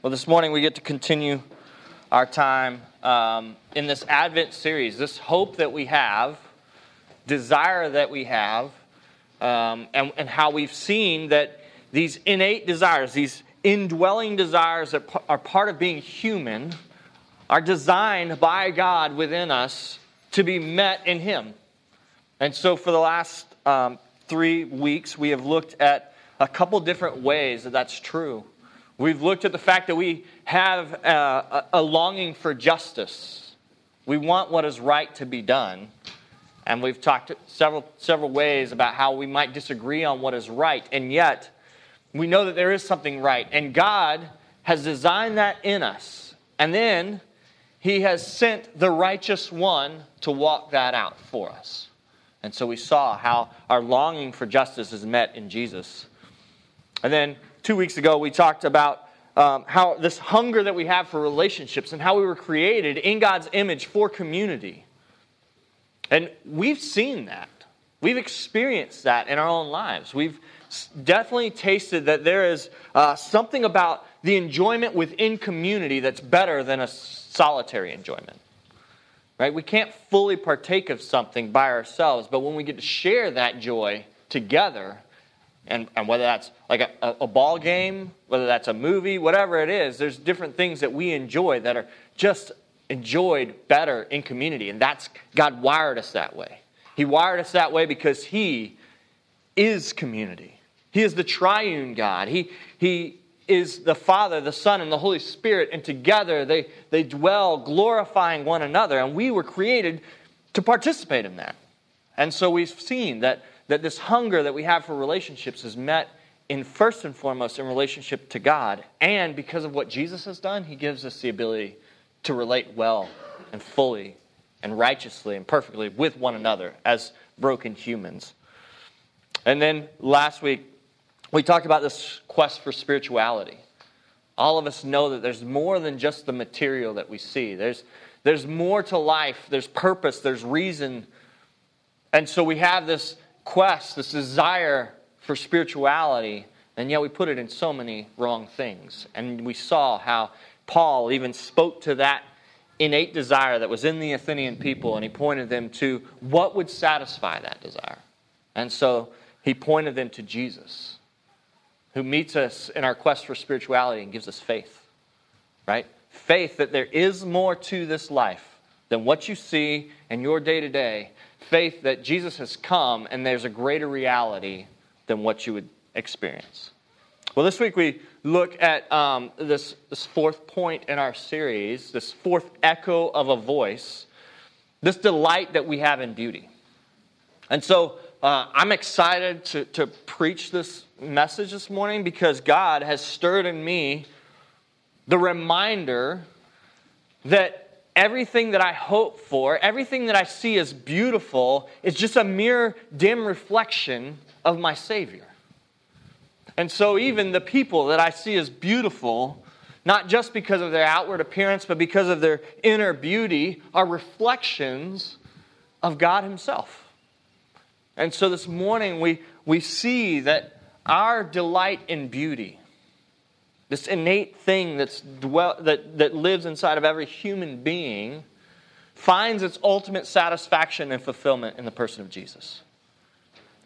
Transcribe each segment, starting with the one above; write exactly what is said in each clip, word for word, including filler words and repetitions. Well, this morning we get to continue our time um, in this Advent series, this hope that we have, desire that we have, um, and, and how we've seen that these innate desires, these indwelling desires that are part of being human, are designed by God within us to be met in Him. And so for the last um, three weeks, we have looked at a couple different ways that that's true. We've looked at the fact that we have a, a longing for justice. We want what is right to be done. And we've talked several, several ways about how we might disagree on what is right. And yet, we know that there is something right. And God has designed that in us. And then, He has sent the righteous one to walk that out for us. And so we saw how our longing for justice is met in Jesus. And then two weeks ago, we talked about um, how this hunger that we have for relationships and how we were created in God's image for community. And we've seen that. We've experienced that in our own lives. We've definitely tasted that there is uh, something about the enjoyment within community that's better than a solitary enjoyment. Right? We can't fully partake of something by ourselves, but when we get to share that joy together, And, and whether that's like a, a ball game, whether that's a movie, whatever it is, there's different things that we enjoy that are just enjoyed better in community. And that's, God wired us that way. He wired us that way because He is community. He is the triune God. He, he is the Father, the Son, and the Holy Spirit. And together they, they dwell glorifying one another. And we were created to participate in that. And so we've seen that that this hunger that we have for relationships is met in first and foremost in relationship to God. And because of what Jesus has done, He gives us the ability to relate well and fully and righteously and perfectly with one another as broken humans. And then last week, we talked about this quest for spirituality. All of us know that there's more than just the material that we see. There's, there's more to life. There's purpose. There's reason. And so we have this quest, this desire for spirituality, and yet we put it in so many wrong things. And we saw how Paul even spoke to that innate desire that was in the Athenian people, and he pointed them to what would satisfy that desire. And so he pointed them to Jesus, who meets us in our quest for spirituality and gives us faith, right? Faith that there is more to this life than what you see in your day-to-day. Faith that Jesus has come and there's a greater reality than what you would experience. Well, this week we look at um, this, this fourth point in our series, this fourth echo of a voice, this delight that we have in beauty. And so uh, I'm excited to, to preach this message this morning because God has stirred in me the reminder that everything that I hope for, everything that I see as beautiful, is just a mere dim reflection of my Savior. And so even the people that I see as beautiful, not just because of their outward appearance, but because of their inner beauty, are reflections of God Himself. And so this morning we, we see that our delight in beauty, this innate thing that's dwell, that, that lives inside of every human being, finds its ultimate satisfaction and fulfillment in the person of Jesus.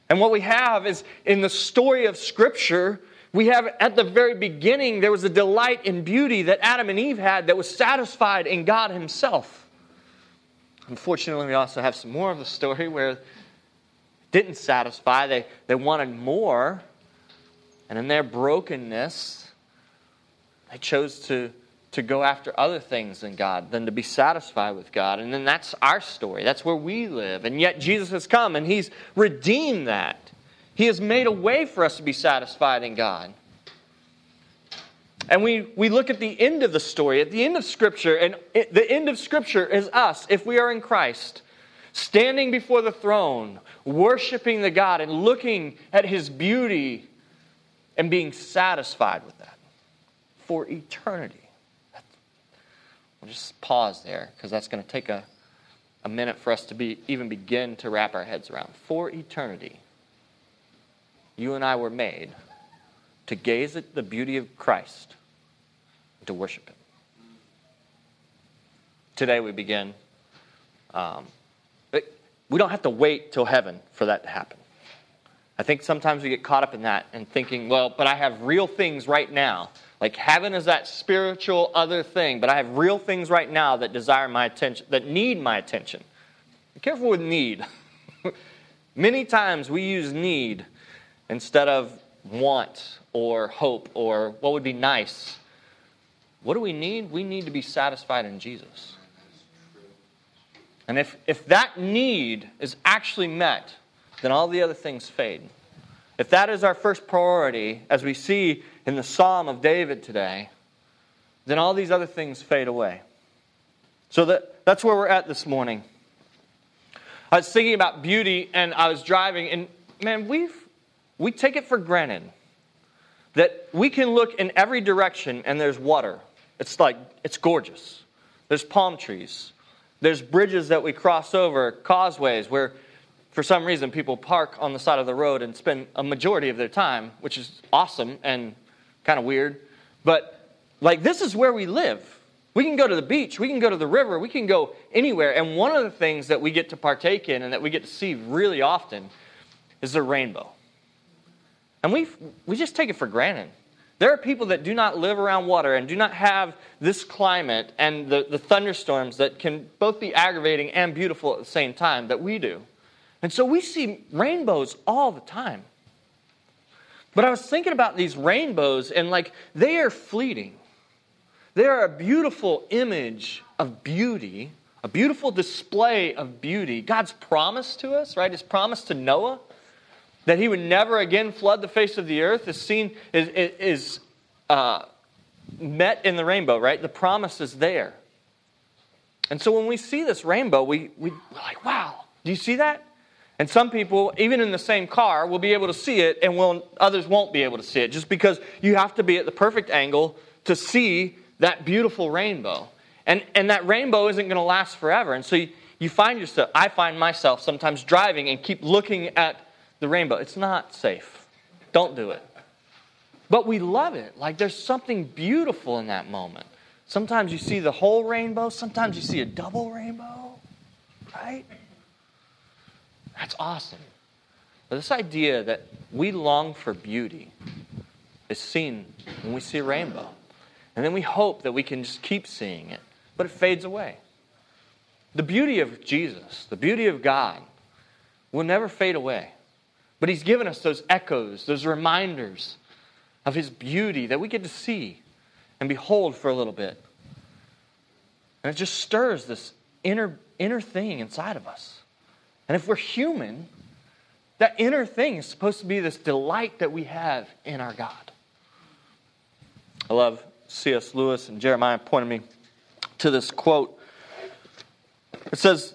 And what we have is, in the story of Scripture, we have at the very beginning, there was a delight in beauty that Adam and Eve had that was satisfied in God Himself. Unfortunately, we also have some more of the story where it didn't satisfy. They, they wanted more. And in their brokenness, I chose to, to go after other things than God, than to be satisfied with God. And then that's our story. That's where we live. And yet Jesus has come and He's redeemed that. He has made a way for us to be satisfied in God. And we, we look at the end of the story, at the end of Scripture, and it, the end of Scripture is us, if we are in Christ, standing before the throne, worshiping the God and looking at His beauty and being satisfied with that for eternity. We'll just pause there because that's going to take a, a minute for us to be, even begin to wrap our heads around. For eternity, you and I were made to gaze at the beauty of Christ and to worship him. Today we begin. Um, it, we don't have to wait till heaven for that to happen. I think sometimes we get caught up in that and thinking, well, but I have real things right now. Like heaven is that spiritual other thing, but I have real things right now that desire my attention, that need my attention. Be careful with need. Many times we use need instead of want or hope or what would be nice. What do we need? We need to be satisfied in Jesus. And if, if that need is actually met, then all the other things fade. If that is our first priority, as we see in the Psalm of David today, then all these other things fade away. So that, that's where we're at this morning. I was thinking about beauty, and I was driving, and man, we've we take it for granted that we can look in every direction, and there's water. It's like, it's gorgeous. There's palm trees. There's bridges that we cross over, causeways, where for some reason people park on the side of the road and spend a majority of their time, which is awesome and kind of weird. But like, this is where we live. We can go to the beach. We can go to the river. We can go anywhere. And one of the things that we get to partake in and that we get to see really often is the rainbow. And we we just take it for granted. There are people that do not live around water and do not have this climate and the, the thunderstorms that can both be aggravating and beautiful at the same time that we do. And so we see rainbows all the time. But I was thinking about these rainbows, and like, they are fleeting. They are a beautiful image of beauty, a beautiful display of beauty. God's promise to us, right? His promise to Noah that he would never again flood the face of the earth is seen is is uh, met in the rainbow, right? The promise is there. And so when we see this rainbow, we, we, we're like, wow, do you see that? And some people, even in the same car, will be able to see it, and will, others won't be able to see it, just because you have to be at the perfect angle to see that beautiful rainbow. And and that rainbow isn't going to last forever. And so you, you find yourself, I find myself sometimes driving and keep looking at the rainbow. It's not safe. Don't do it. But we love it. Like, there's something beautiful in that moment. Sometimes you see the whole rainbow. Sometimes you see a double rainbow. Right? That's awesome. But this idea that we long for beauty is seen when we see a rainbow. And then we hope that we can just keep seeing it. But it fades away. The beauty of Jesus, the beauty of God, will never fade away. But he's given us those echoes, those reminders of his beauty that we get to see and behold for a little bit. And it just stirs this inner inner thing inside of us. And if we're human, that inner thing is supposed to be this delight that we have in our God. I love C S Lewis, and Jeremiah pointed me to this quote. It says,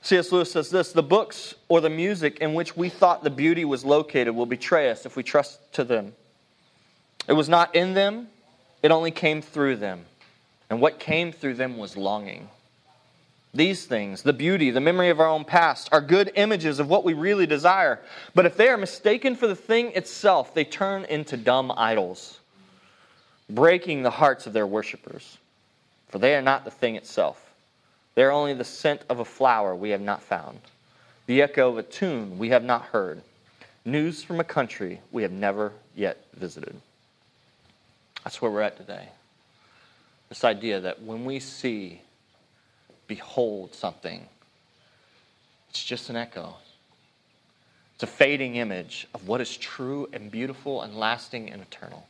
C S Lewis says this: the books or the music in which we thought the beauty was located will betray us if we trust to them. It was not in them, it only came through them. And what came through them was longing. These things, the beauty, the memory of our own past, are good images of what we really desire. But if they are mistaken for the thing itself, they turn into dumb idols, breaking the hearts of their worshipers. For they are not the thing itself. They are only the scent of a flower we have not found, the echo of a tune we have not heard, news from a country we have never yet visited. That's where we're at today. This idea that when we see, behold something, it's just an echo. It's a fading image of what is true and beautiful and lasting and eternal.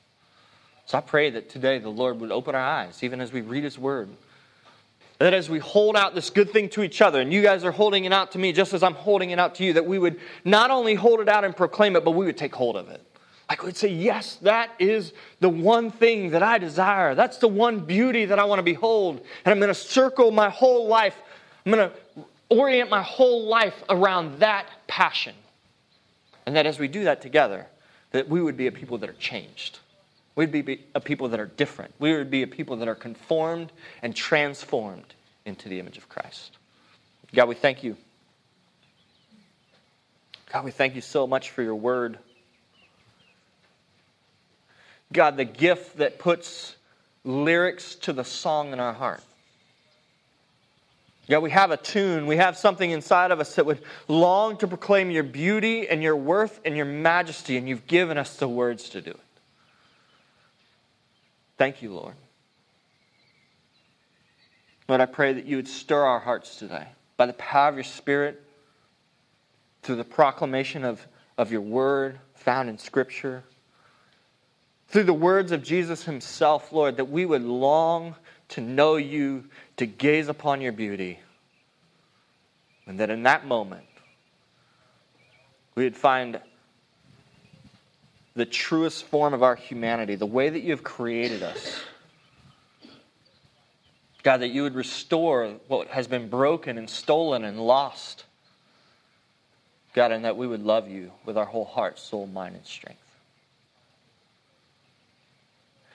So I pray that today the Lord would open our eyes, even as we read his word, that as we hold out this good thing to each other, and you guys are holding it out to me just as I'm holding it out to you, that we would not only hold it out and proclaim it, but we would take hold of it. Like, we'd say, yes, that is the one thing that I desire. That's the one beauty that I want to behold. And I'm going to circle my whole life. I'm going to orient my whole life around that passion. And that as we do that together, that we would be a people that are changed. We'd be a people that are different. We would be a people that are conformed and transformed into the image of Christ. God, we thank you. God, we thank you so much for your word. God, the gift that puts lyrics to the song in our heart. God, we have a tune. We have something inside of us that would long to proclaim your beauty and your worth and your majesty, and you've given us the words to do it. Thank you, Lord. Lord, I pray that you would stir our hearts today by the power of your Spirit, through the proclamation of, of your word found in Scripture, through the words of Jesus himself, Lord, that we would long to know you, to gaze upon your beauty, and that in that moment, we would find the truest form of our humanity, the way that you have created us. God, that you would restore what has been broken and stolen and lost. God, and that we would love you with our whole heart, soul, mind, and strength.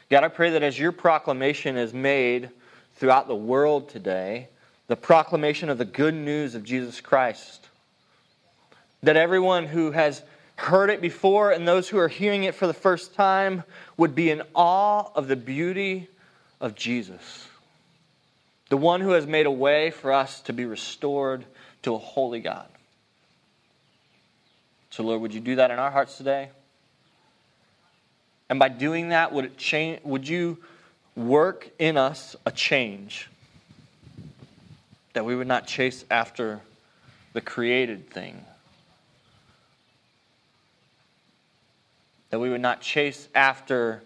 God, I pray that as your proclamation is made throughout the world today, the proclamation of the good news of Jesus Christ, that everyone who has heard it before and those who are hearing it for the first time would be in awe of the beauty of Jesus, the one who has made a way for us to be restored to a holy God. So, Lord, would you do that in our hearts today? And by doing that, would it change? Would you work in us a change that we would not chase after the created thing? That we would not chase after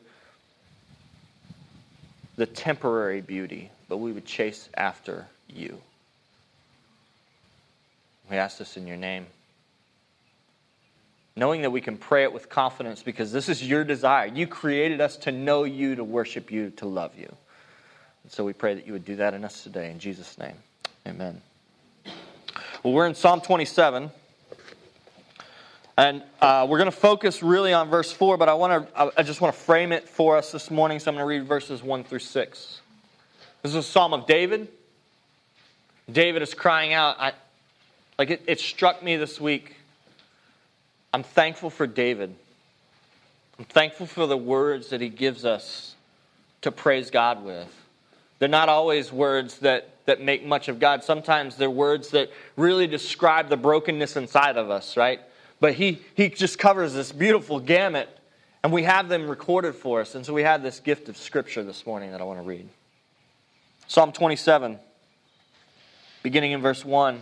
the temporary beauty, but we would chase after you. We ask this in your name, knowing that we can pray it with confidence because this is your desire. You created us to know you, to worship you, to love you. And so we pray that you would do that in us today. In Jesus' name, amen. Well, we're in Psalm twenty-seven. And uh, we're going to focus really on verse four, but I want to. I just want to frame it for us this morning, so I'm going to read verses one through six. This is a Psalm of David. David is crying out. I, like it, it struck me this week. I'm thankful for David. I'm thankful for the words that he gives us to praise God with. They're not always words that, that make much of God. Sometimes they're words that really describe the brokenness inside of us, right? But he, he just covers this beautiful gamut, and we have them recorded for us. And so we have this gift of Scripture this morning that I want to read. Psalm twenty-seven, beginning in verse one.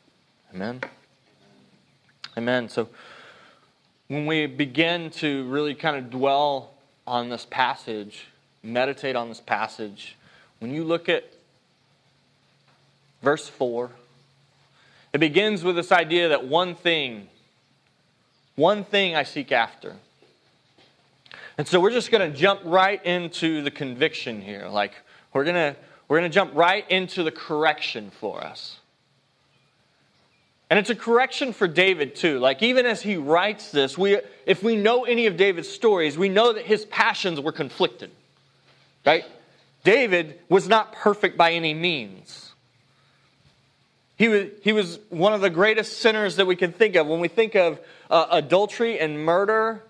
Amen. Amen. So when we begin to really kind of dwell on this passage, meditate on this passage, when you look at verse four, it begins with this idea that one thing, one thing I seek after. And so we're just going to jump right into the conviction here. Like we're going to we're going to jump right into the correction for us. And it's a correction for David too. Like even as he writes this, we if we know any of David's stories, we know that his passions were conflicted. Right? David was not perfect by any means. He was, he was one of the greatest sinners that we can think of. When we think of uh, adultery and murder,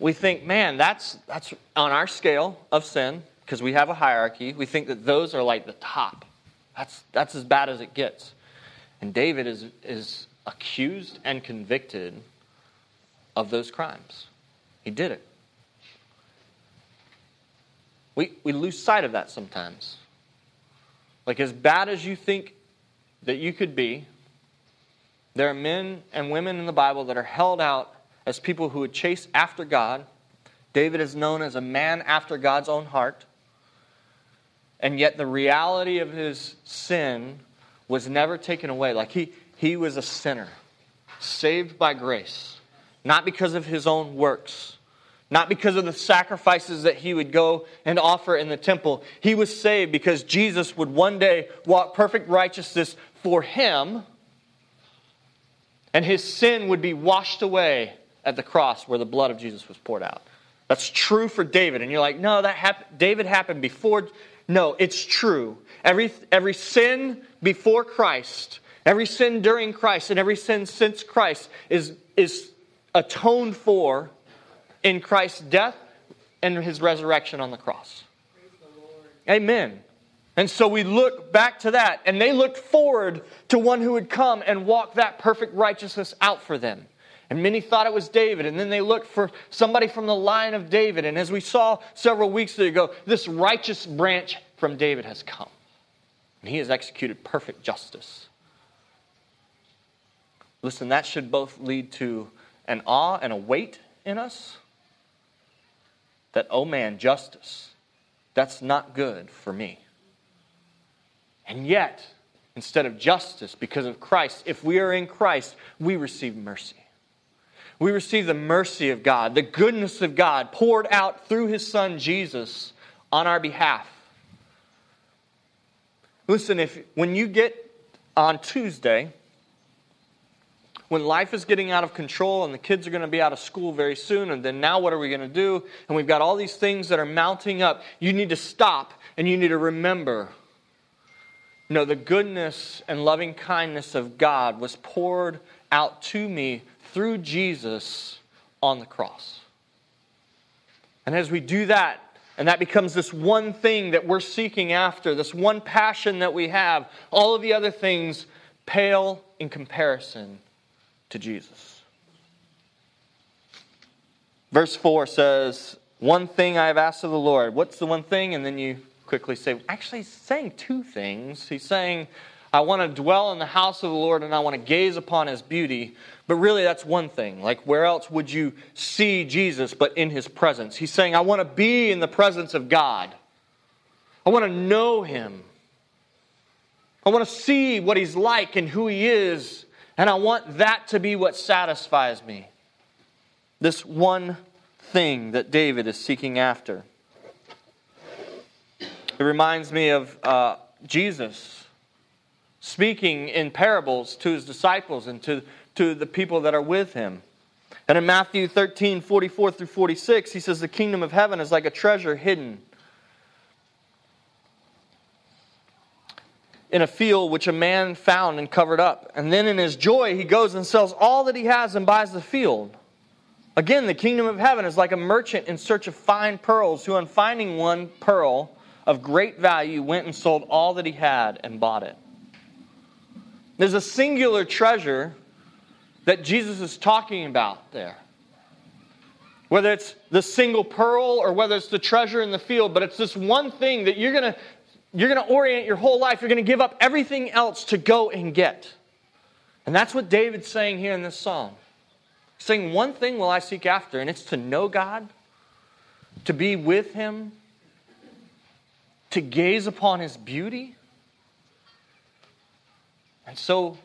we think, man, that's that's on our scale of sin, because we have a hierarchy. We think that those are like the top. That's that's as bad as it gets. And David is, is accused and convicted of those crimes. He did it. We, we lose sight of that sometimes. Like, as bad as you think that you could be, there are men and women in the Bible that are held out as people who would chase after God. David is known as a man after God's own heart. And yet the reality of his sin was never taken away. Like, he, he was a sinner, saved by grace, not because of his own works, not because of the sacrifices that he would go and offer in the temple. He was saved because Jesus would one day walk perfect righteousness for him, and his sin would be washed away at the cross where the blood of Jesus was poured out. That's true for David. And you're like, no, that happened. David happened before. No, it's true. Every, every sin before Christ, every sin during Christ, and every sin since Christ is, is atoned for in Christ's death and his resurrection on the cross. Praise the Lord. Amen. And so we look back to that, and they looked forward to one who would come and walk that perfect righteousness out for them. And many thought it was David, and then they looked for somebody from the line of David. And as we saw several weeks ago, this righteous branch from David has come. And he has executed perfect justice. Listen, that should both lead to an awe and a weight in us. That, oh man, justice, that's not good for me. And yet, instead of justice, because of Christ, if we are in Christ, we receive mercy. We receive the mercy of God, the goodness of God poured out through His Son Jesus on our behalf. Listen, if when you get on Tuesday, when life is getting out of control and the kids are going to be out of school very soon, and then now what are we going to do? And we've got all these things that are mounting up. You need to stop and you need to remember, no, the goodness and loving kindness of God was poured out to me through Jesus on the cross. And as we do that, and that becomes this one thing that we're seeking after, this one passion that we have, all of the other things pale in comparison to Jesus. Verse four says, one thing I have asked of the Lord. What's the one thing? And then you quickly say, actually he's saying two things. He's saying, I want to dwell in the house of the Lord and I want to gaze upon His beauty. But really that's one thing. Like, where else would you see Jesus but in His presence? He's saying, I want to be in the presence of God. I want to know Him. I want to see what He's like and who He is. And I want that to be what satisfies me. This one thing that David is seeking after. It reminds me of uh, Jesus speaking in parables to His disciples and to, to the people that are with Him. And in Matthew thirteen, forty-four through forty-six, He says, the kingdom of heaven is like a treasure hidden in a field which a man found and covered up. And then in his joy, he goes and sells all that he has and buys the field. Again, the kingdom of heaven is like a merchant in search of fine pearls, who on finding one pearl of great value went and sold all that he had and bought it. There's a singular treasure that Jesus is talking about there. Whether it's the single pearl or whether it's the treasure in the field, but it's this one thing that you're going to you're going to orient your whole life. You're going to give up everything else to go and get. And that's what David's saying here in this psalm. He's saying, one thing will I seek after, and it's to know God, to be with Him, to gaze upon His beauty. And so,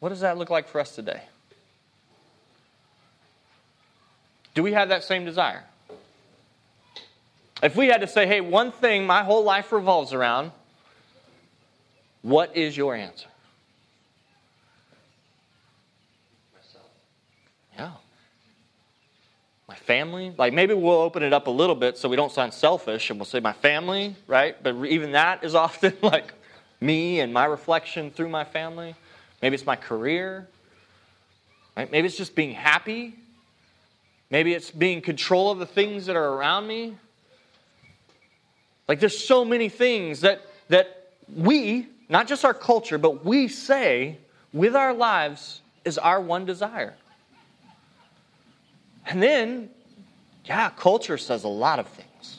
what does that look like for us today? Do we have that same desire? If we had to say, hey, one thing my whole life revolves around, what is your answer? Myself. Yeah. My family. Like, maybe we'll open it up a little bit so we don't sound selfish, and we'll say my family, right? But even that is often like me and my reflection through my family. Maybe it's my career. Right? Maybe it's just being happy. Maybe it's being in control of the things that are around me. Like, there's so many things that that we, not just our culture, but we say with our lives is our one desire. And then Yeah, culture says a lot of things,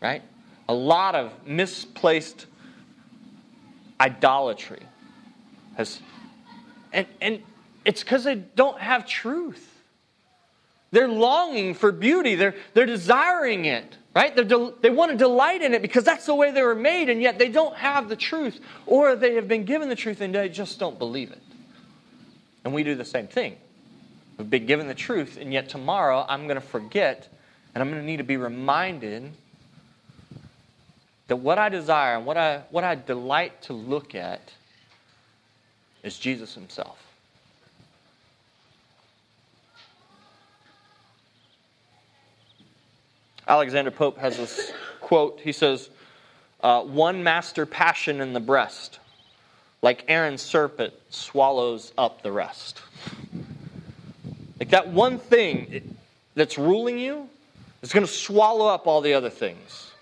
right? A lot of misplaced idolatry has, and and it's because they don't have truth. They're longing for beauty. They're they're desiring it, right? They're de- they want to delight in it because that's the way they were made, and yet they don't have the truth, or they have been given the truth and they just don't believe it. And we do the same thing. We've been given the truth, and yet tomorrow I'm going to forget, and I'm going to need to be reminded that what I desire and what I what I delight to look at is Jesus himself. Alexander Pope has this quote. He says, uh, one master passion in the breast, like Aaron's serpent, swallows up the rest. Like that one thing that's ruling you is going to swallow up all the other things.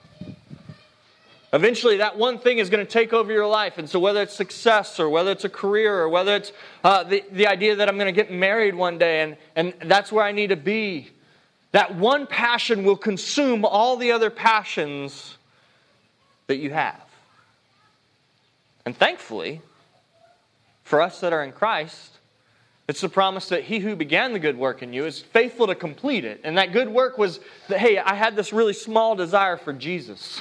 Eventually, that one thing is going to take over your life. And so whether it's success or whether it's a career or whether it's uh, the, the idea that I'm going to get married one day and, and that's where I need to be, that one passion will consume all the other passions that you have. And thankfully, for us that are in Christ, it's the promise that he who began the good work in you is faithful to complete it. And that good work was that, hey, I had this really small desire for Jesus.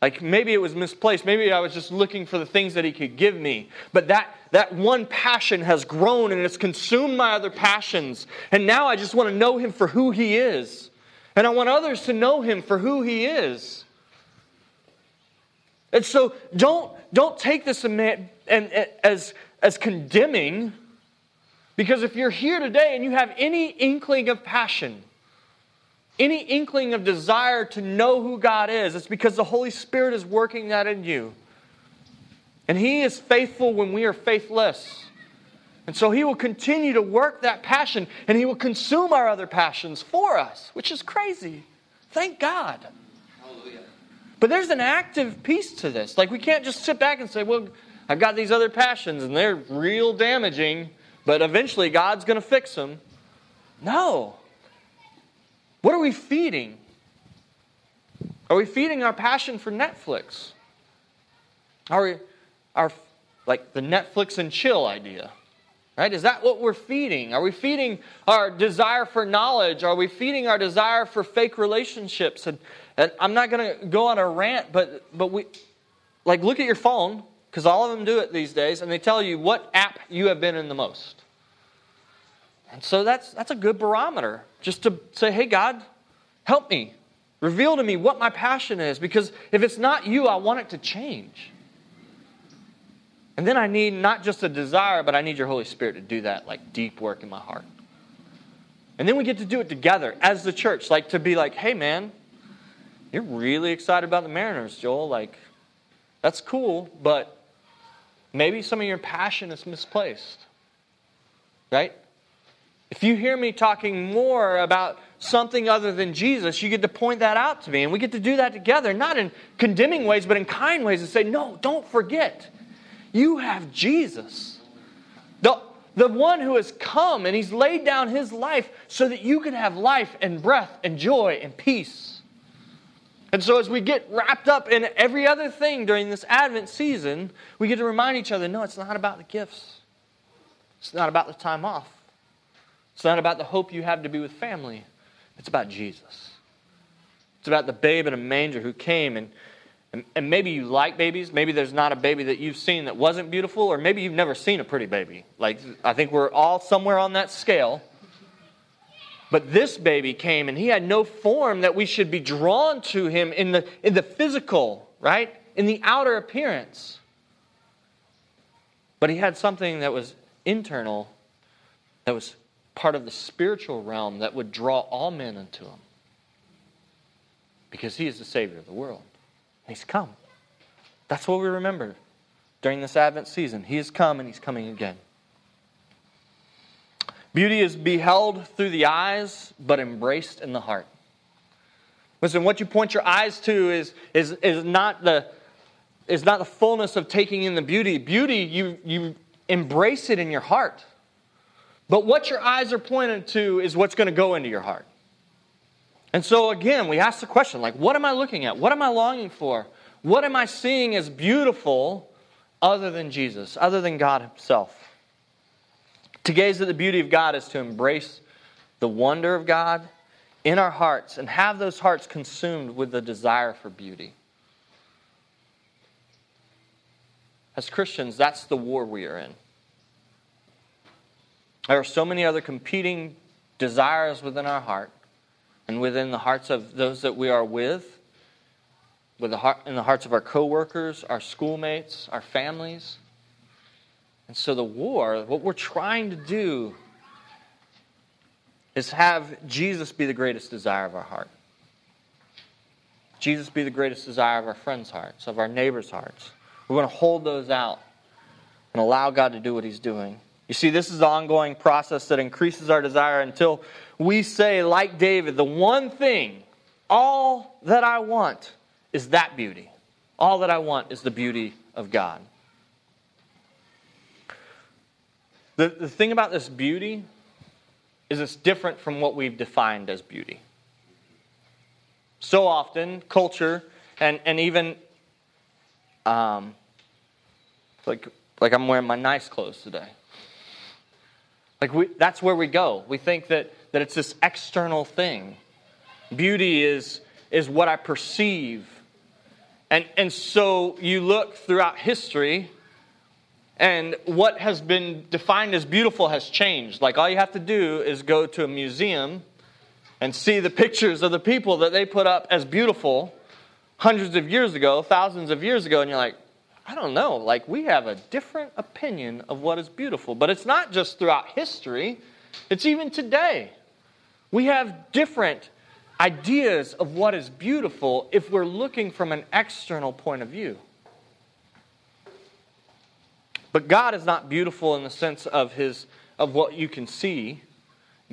Like maybe it was misplaced. Maybe I was just looking for the things that he could give me. But that, that one passion has grown and it's consumed my other passions. And now I just want to know him for who he is. And I want others to know him for who he is. And so don't, don't take this and, and, as, as condemning. Because if you're here today and you have any inkling of passion, any inkling of desire to know who God is, it's because the Holy Spirit is working that in you. And he is faithful when we are faithless. And so he will continue to work that passion, and he will consume our other passions for us, which is crazy. Thank God. Hallelujah. But there's an active piece to this. Like we can't just sit back and say, well, I've got these other passions and they're real damaging, but eventually God's going to fix them. No. What are we feeding? Are we feeding our passion for Netflix? Are we, our, like the Netflix and chill idea? Right? Is that what we're feeding? Are we feeding our desire for knowledge? Are we feeding our desire for fake relationships? And, and I'm not going to go on a rant, but but we, like, look at your phone. Because all of them do it these days, and they tell you what app you have been in the most. And so that's that's a good barometer, just to say, hey, God, help me. Reveal to me what my passion is, because if it's not you, I want it to change. And then I need not just a desire, but I need your Holy Spirit to do that, like, deep work in my heart. And then we get to do it together as the church, like, to be like, hey, man, you're really excited about the Mariners, Joel. Like, that's cool, but maybe some of your passion is misplaced, right? If you hear me talking more about something other than Jesus, you get to point that out to me. And we get to do that together, not in condemning ways, but in kind ways, and say, no, don't forget. You have Jesus, the, the one who has come, and he's laid down his life so that you can have life and breath and joy and peace. And so as we get wrapped up in every other thing during this Advent season, we get to remind each other, no, it's not about the gifts. It's not about the time off. It's not about the hope you have to be with family. It's about Jesus. It's about the babe in a manger who came. And, and, and maybe you like babies. Maybe there's not a baby that you've seen that wasn't beautiful. Or maybe you've never seen a pretty baby. Like, I think we're all somewhere on that scale. But this baby came, and he had no form that we should be drawn to him in the in the physical, right? In the outer appearance. But he had something that was internal, that was part of the spiritual realm that would draw all men unto him. Because he is the Savior of the world. He's come. That's what we remember during this Advent season. He has come, and he's coming again. Beauty is beheld through the eyes, but embraced in the heart. Listen, what you point your eyes to is, is, is, not, the, is not the fullness of taking in the beauty. Beauty, you, you embrace it in your heart. But what your eyes are pointed to is what's going to go into your heart. And so again, we ask the question, like, what am I looking at? What am I longing for? What am I seeing as beautiful other than Jesus, other than God himself? To gaze at the beauty of God is to embrace the wonder of God in our hearts and have those hearts consumed with the desire for beauty. As Christians, that's the war we are in. There are so many other competing desires within our heart and within the hearts of those that we are with, with the heart, in the hearts of our coworkers, our schoolmates, our families. And so the war, what we're trying to do is have Jesus be the greatest desire of our heart. Jesus be the greatest desire of our friends' hearts, of our neighbors' hearts. We're going to hold those out and allow God to do what he's doing. You see, this is an ongoing process that increases our desire until we say, like David, the one thing, all that I want is that beauty. All that I want is the beauty of God. The, the thing about this beauty is it's different from what we've defined as beauty. So often, culture and, and even... Um, like like I'm wearing my nice clothes today. Like we, that's where we go. We think that, that it's this external thing. Beauty is is what I perceive, and and so you look throughout history, and what has been defined as beautiful has changed. Like all you have to do is go to a museum, and see the pictures of the people that they put up as beautiful. Hundreds of years ago, thousands of years ago, and you're like, I don't know, like we have a different opinion of what is beautiful. But it's not just throughout history, it's even today. We have different ideas of what is beautiful if we're looking from an external point of view. But God is not beautiful in the sense of his of what you can see.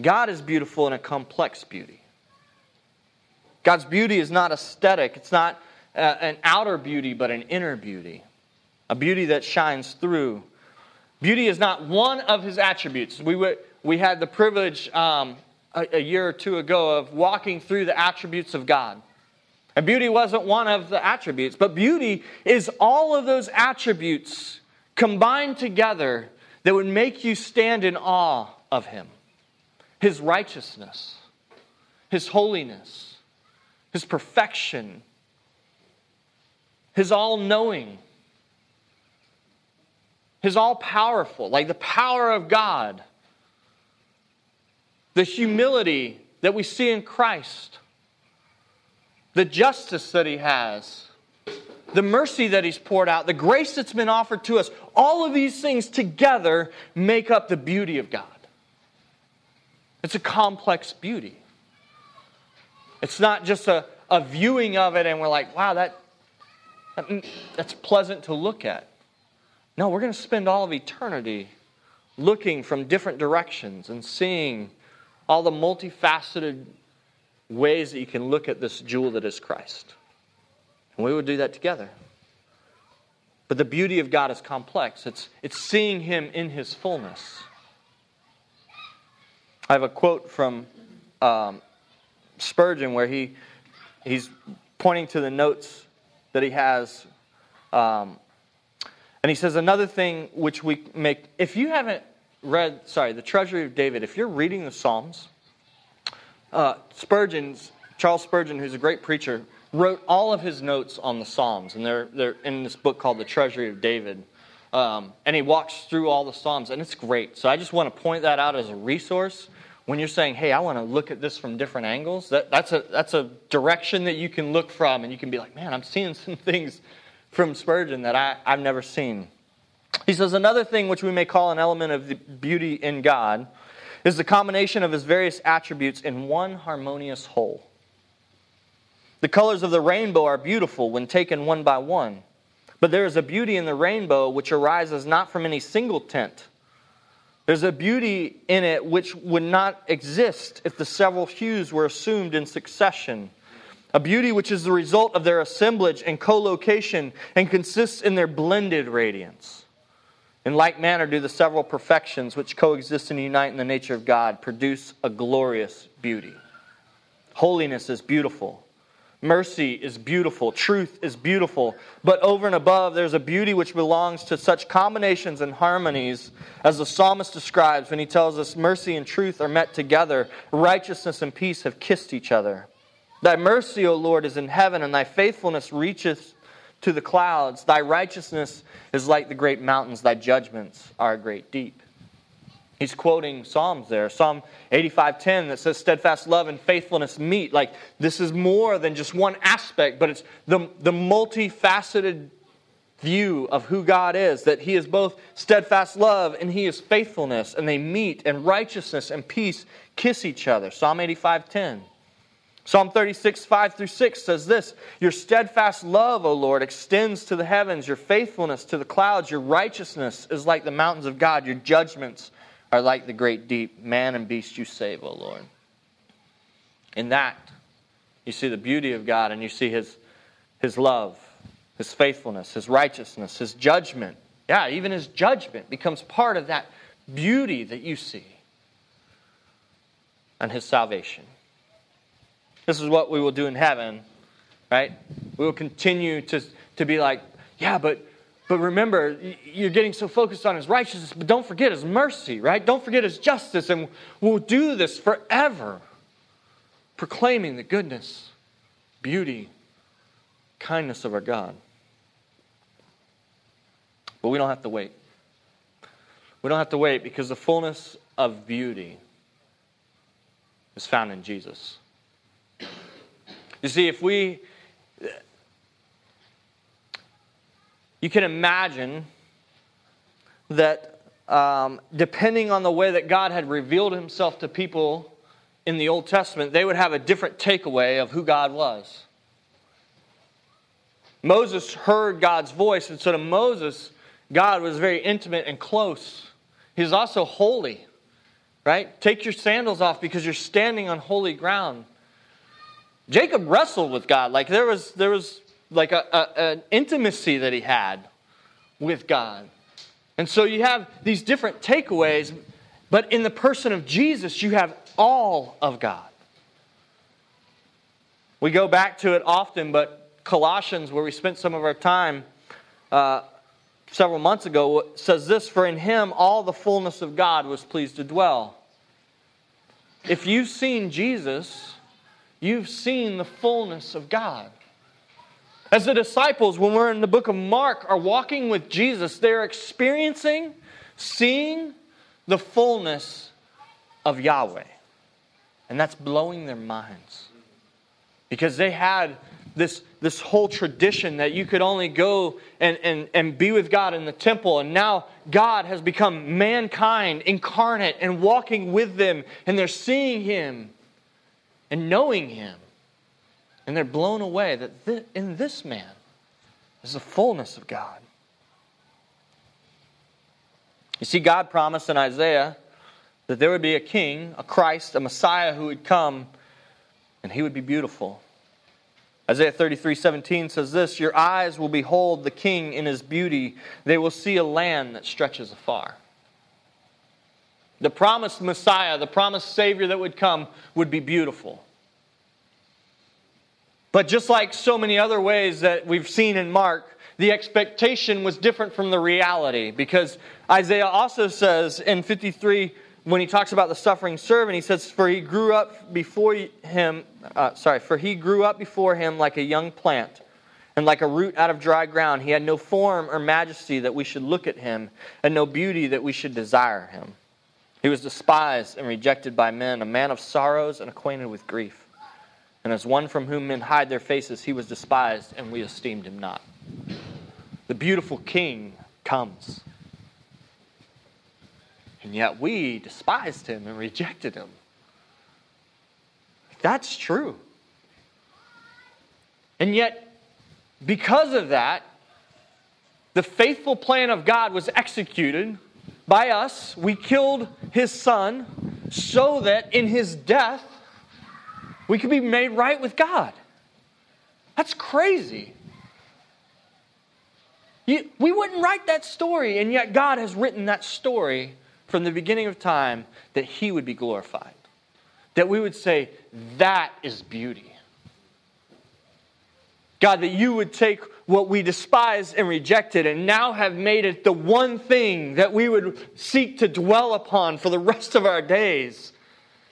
God is beautiful in a complex beauty. God's beauty is not aesthetic. It's not uh, an outer beauty, but an inner beauty. A beauty that shines through. Beauty is not one of his attributes. We w- we had the privilege um, a-, a year or two ago of walking through the attributes of God. And beauty wasn't one of the attributes. But beauty is all of those attributes combined together that would make you stand in awe of him. His righteousness. His holiness. His perfection. His all-knowing. His all-powerful. Like the power of God. The humility that we see in Christ. The justice that he has. The mercy that he's poured out. The grace that's been offered to us. All of these things together make up the beauty of God. It's a complex beauty. It's not just a, a viewing of it and we're like, wow, that, that that's pleasant to look at. No, we're going to spend all of eternity looking from different directions and seeing all the multifaceted ways that you can look at this jewel that is Christ. And we will do that together. But the beauty of God is complex. It's, it's seeing him in his fullness. I have a quote from... Um, Spurgeon, where he he's pointing to the notes that he has, um, and he says another thing which we make. If you haven't read, sorry, the Treasury of David, if you're reading the Psalms, uh, Spurgeon's Charles Spurgeon, who's a great preacher, wrote all of his notes on the Psalms, and they're they're in this book called the Treasury of David, um, and he walks through all the Psalms, and it's great. So I just want to point that out as a resource. When you're saying, hey, I want to look at this from different angles, that, that's a that's a direction that you can look from, and you can be like, man, I'm seeing some things from Spurgeon that I, I've never seen. He says, another thing which we may call an element of the beauty in God is the combination of his various attributes in one harmonious whole. The colors of the rainbow are beautiful when taken one by one, but there is a beauty in the rainbow which arises not from any single tint. There's a beauty in it which would not exist if the several hues were assumed in succession. A beauty which is the result of their assemblage and co-location and consists in their blended radiance. In like manner do the several perfections which coexist and unite in the nature of God produce a glorious beauty. Holiness is beautiful. Mercy is beautiful. Truth is beautiful. But over and above, there's a beauty which belongs to such combinations and harmonies as the psalmist describes when he tells us mercy and truth are met together. Righteousness and peace have kissed each other. Thy mercy, O Lord, is in heaven, and thy faithfulness reacheth to the clouds. Thy righteousness is like the great mountains. Thy judgments are great deep. He's quoting Psalms there. Psalm eighty-five ten that says steadfast love and faithfulness meet. Like, this is more than just one aspect, but it's the, the multifaceted view of who God is. That He is both steadfast love and He is faithfulness. And they meet, and righteousness and peace kiss each other. Psalm eighty-five ten. Psalm thirty-six five through six says this: Your steadfast love, O Lord, extends to the heavens. Your faithfulness to the clouds. Your righteousness is like the mountains of God. Your judgments are like the great deep. Man and beast you save, O Lord. In that, you see the beauty of God, and you see His, His love, His faithfulness, His righteousness, His judgment. Yeah, even His judgment becomes part of that beauty that you see. And His salvation. This is what we will do in heaven, right? We will continue to, to be like, yeah, but... But remember, you're getting so focused on His righteousness, but don't forget His mercy, right? Don't forget His justice, and we'll do this forever, proclaiming the goodness, beauty, kindness of our God. But we don't have to wait. We don't have to wait because the fullness of beauty is found in Jesus. You see, if we... You can imagine that um, depending on the way that God had revealed Himself to people in the Old Testament, they would have a different takeaway of who God was. Moses heard God's voice, and so to Moses, God was very intimate and close. He's also holy, right? Take your sandals off because you're standing on holy ground. Jacob wrestled with God. Like there was, there was... like a, a, an intimacy that he had with God. And so you have these different takeaways, but in the person of Jesus, you have all of God. We go back to it often, but Colossians, where we spent some of our time uh, several months ago, says this: For in Him all the fullness of God was pleased to dwell. If you've seen Jesus, you've seen the fullness of God. As the disciples, when we're in the book of Mark, are walking with Jesus, they're experiencing, seeing the fullness of Yahweh. And that's blowing their minds. Because they had this, this whole tradition that you could only go and, and, and be with God in the temple. And now God has become mankind incarnate and walking with them. And they're seeing Him and knowing Him. And they're blown away that in this man is the fullness of God. You see, God promised in Isaiah that there would be a king, a Christ, a Messiah who would come, and He would be beautiful. Isaiah thirty-three seventeen says this: Your eyes will behold the King in His beauty. They will see a land that stretches afar. The promised Messiah, the promised Savior that would come, would be beautiful. But just like so many other ways that we've seen in Mark, the expectation was different from the reality. Because Isaiah also says in fifty-three, when he talks about the suffering servant, he says, For he grew up before him, uh, sorry, for he grew up before him like a young plant, and like a root out of dry ground. He had no form or majesty that we should look at Him, and no beauty that we should desire Him. He was despised and rejected by men, a man of sorrows and acquainted with grief. And as one from whom men hide their faces, He was despised, and we esteemed Him not. The beautiful King comes. And yet we despised Him and rejected Him. That's true. And yet, because of that, the faithful plan of God was executed by us. We killed His Son so that in His death, we could be made right with God. That's crazy. You, we wouldn't write that story, and yet God has written that story from the beginning of time that He would be glorified. that we would say, that is beauty. God, that you would take what we despised and rejected and now have made it the one thing that we would seek to dwell upon for the rest of our days.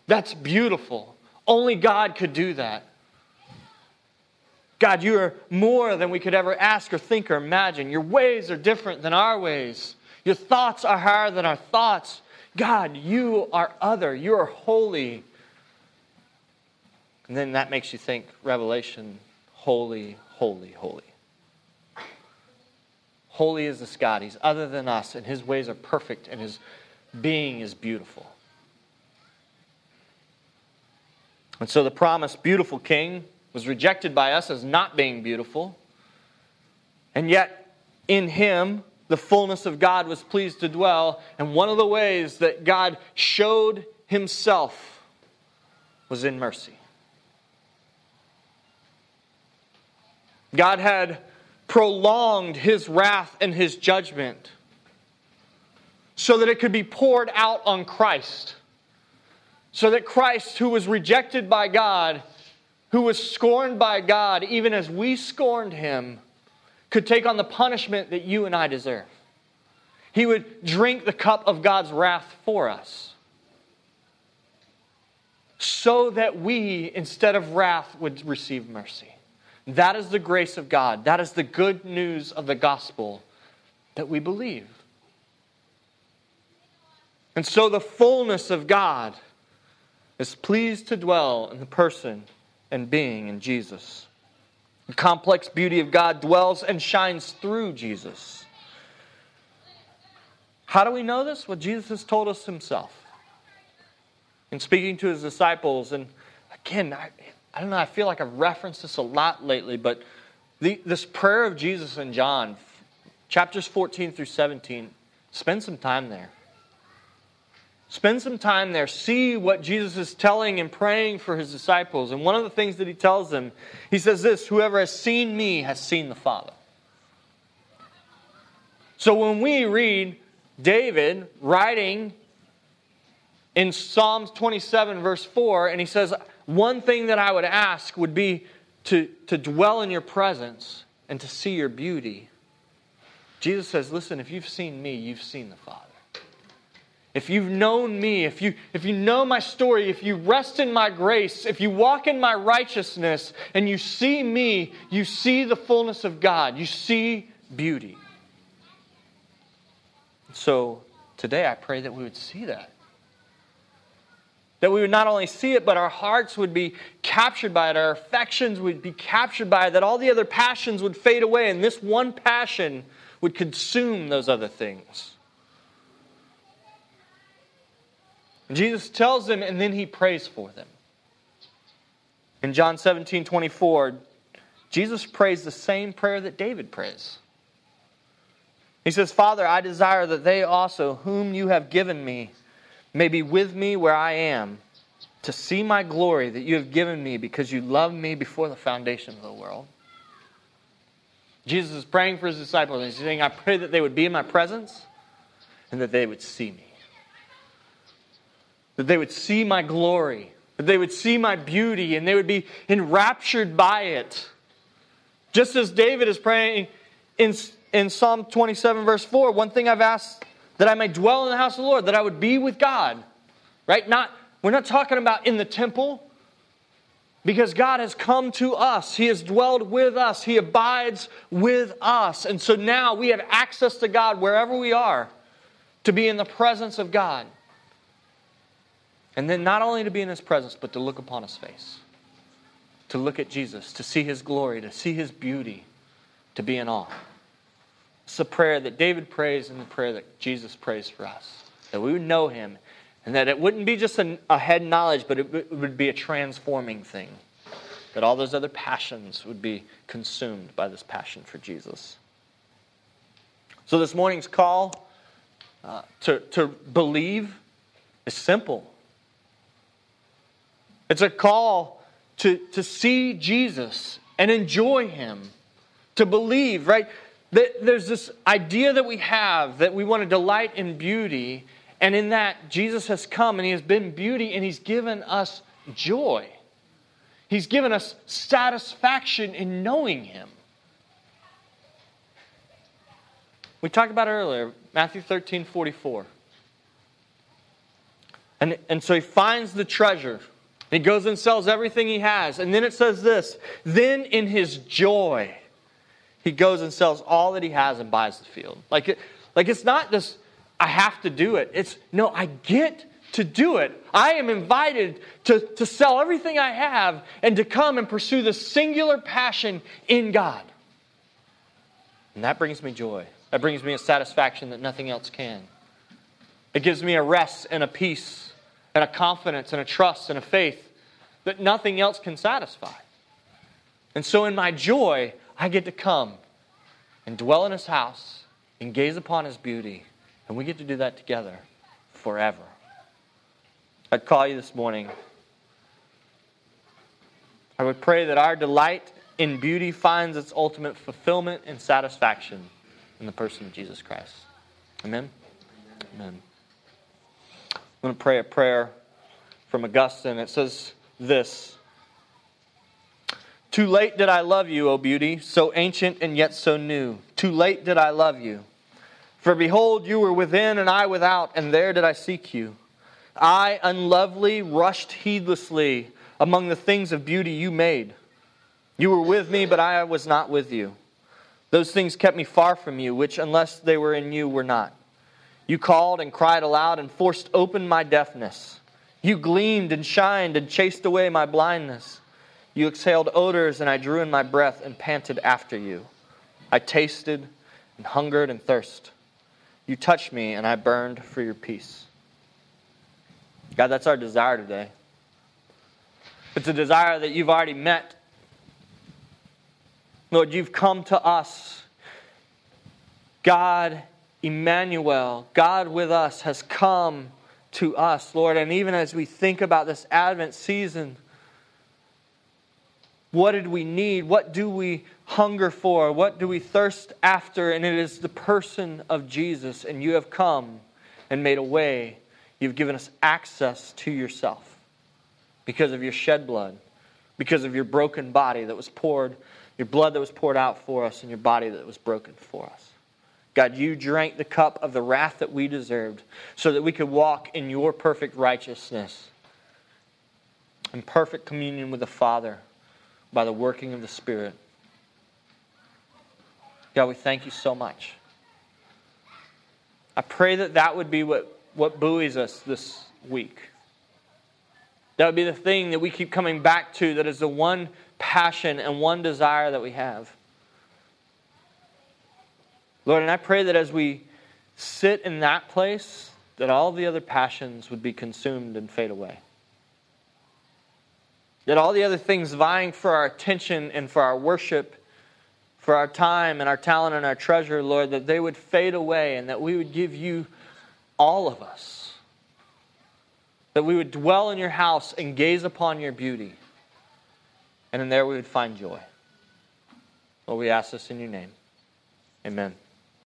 That's beautiful. Only God could do that. God, you are more than we could ever ask or think or imagine. Your ways are different than our ways. Your thoughts are higher than our thoughts. God, you are other. You are holy. And then that makes you think, Revelation, holy, holy, holy. Holy is this God. He's other than us, and his ways are perfect, and his being is beautiful. And so the promise, beautiful king, was rejected by us as not being beautiful. And yet, in him, the fullness of God was pleased to dwell. And one of the ways that God showed himself was in mercy. God had prolonged his wrath and his judgment so that it could be poured out on Christ. So that Christ, who was rejected by God, who was scorned by God, even as we scorned him, could take on the punishment that you and I deserve. He would drink the cup of God's wrath for us, so that we, instead of wrath, would receive mercy. That is the grace of God. That is the good news of the gospel that we believe. And so the fullness of God is pleased to dwell in the person and being in Jesus. The complex beauty of God dwells and shines through Jesus. How do we know this? Well, Jesus has told us himself. In speaking to his disciples, and again, I, I don't know, I feel like I've referenced this a lot lately, but the, this prayer of Jesus in John, chapters fourteen through seventeen, spend some time there. Spend some time there. See what Jesus is telling and praying for his disciples. And one of the things that he tells them, he says this, whoever has seen me has seen the Father. So when we read David writing in Psalm twenty-seven verse four, and he says, one thing that I would ask would be to, to dwell in your presence and to see your beauty. Jesus says, listen, if you've seen me, you've seen the Father. If you've known me, if you if you know my story, if you rest in my grace, if you walk in my righteousness, and you see me, you see the fullness of God. You see beauty. So today I pray that we would see that. That we would not only see it, but our hearts would be captured by it. Our affections would be captured by it. That all the other passions would fade away, and this one passion would consume those other things. Jesus tells them, and then he prays for them. In John seventeen twenty-four, Jesus prays the same prayer that David prays. He says, Father, I desire that they also, whom you have given me, may be with me where I am, to see my glory that you have given me, because you loved me before the foundation of the world. Jesus is praying for his disciples, and he's saying, I pray that they would be in my presence, and that they would see me. That they would see my glory, that they would see my beauty, and they would be enraptured by it. Just as David is praying in, in Psalm twenty-seven verse four, one thing I've asked, that I may dwell in the house of the Lord, that I would be with God. Right? Not We're not talking about in the temple, because God has come to us. He has dwelled with us. He abides with us. And so now we have access to God wherever we are, to be in the presence of God. And then not only to be in his presence, but to look upon his face. To look at Jesus, to see his glory, to see his beauty, to be in awe. It's the prayer that David prays and the prayer that Jesus prays for us. That we would know him, and that it wouldn't be just an, a head knowledge, but it, it would be a transforming thing. That all those other passions would be consumed by this passion for Jesus. So this morning's call uh, to, to believe is simple. It's a call to, to see Jesus and enjoy him, to believe, right? There's this idea that we have that we want to delight in beauty, and in that Jesus has come and he has been beauty and he's given us joy. He's given us satisfaction in knowing Him. We talked about it earlier, Matthew thirteen forty-four. And, and so he finds the treasure. He goes and sells everything he has. And then it says this, then in his joy, he goes and sells all that he has and buys the field. Like, it, like it's not this, I have to do it. It's, no, I get to do it. I am invited to, to sell everything I have and to come and pursue this singular passion in God. And that brings me joy. That brings me a satisfaction that nothing else can. It gives me a rest and a peace and a confidence and a trust and a faith that nothing else can satisfy. And so in my joy, I get to come and dwell in His house and gaze upon His beauty. And we get to do that together forever. I'd call you this morning. I would pray that our delight in beauty finds its ultimate fulfillment and satisfaction in the person of Jesus Christ. Amen? Amen. I'm going to pray a prayer from Augustine. It says this. Too late did I love you, O beauty, so ancient and yet so new. Too late did I love you. For behold, you were within and I without, and there did I seek you. I, unlovely, rushed heedlessly among the things of beauty you made. You were with me, but I was not with you. Those things kept me far from you, which, unless they were in you, were not. You called and cried aloud and forced open my deafness. You gleamed and shined and chased away my blindness. You exhaled odors and I drew in my breath and panted after you. I tasted and hungered and thirsted. You touched me and I burned for your peace. God, that's our desire today. It's a desire that you've already met. Lord, you've come to us. God Emmanuel, God with us, has come to us, Lord. And even as we think about this Advent season, what did we need? What do we hunger for? What do we thirst after? And it is the person of Jesus. And you have come and made a way. You've given us access to yourself because of your shed blood, because of your broken body that was poured, your blood that was poured out for us, and your body that was broken for us. God, you drank the cup of the wrath that we deserved so that we could walk in your perfect righteousness in perfect communion with the Father by the working of the Spirit. God, we thank you so much. I pray that that would be what, what buoys us this week. That would be the thing that we keep coming back to, that is the one passion and one desire that we have. Lord, and I pray that as we sit in that place, that all the other passions would be consumed and fade away. That all the other things vying for our attention and for our worship, for our time and our talent and our treasure, Lord, that they would fade away and that we would give you all of us. That we would dwell in your house and gaze upon your beauty. And in there we would find joy. Lord, we ask this in your name. Amen.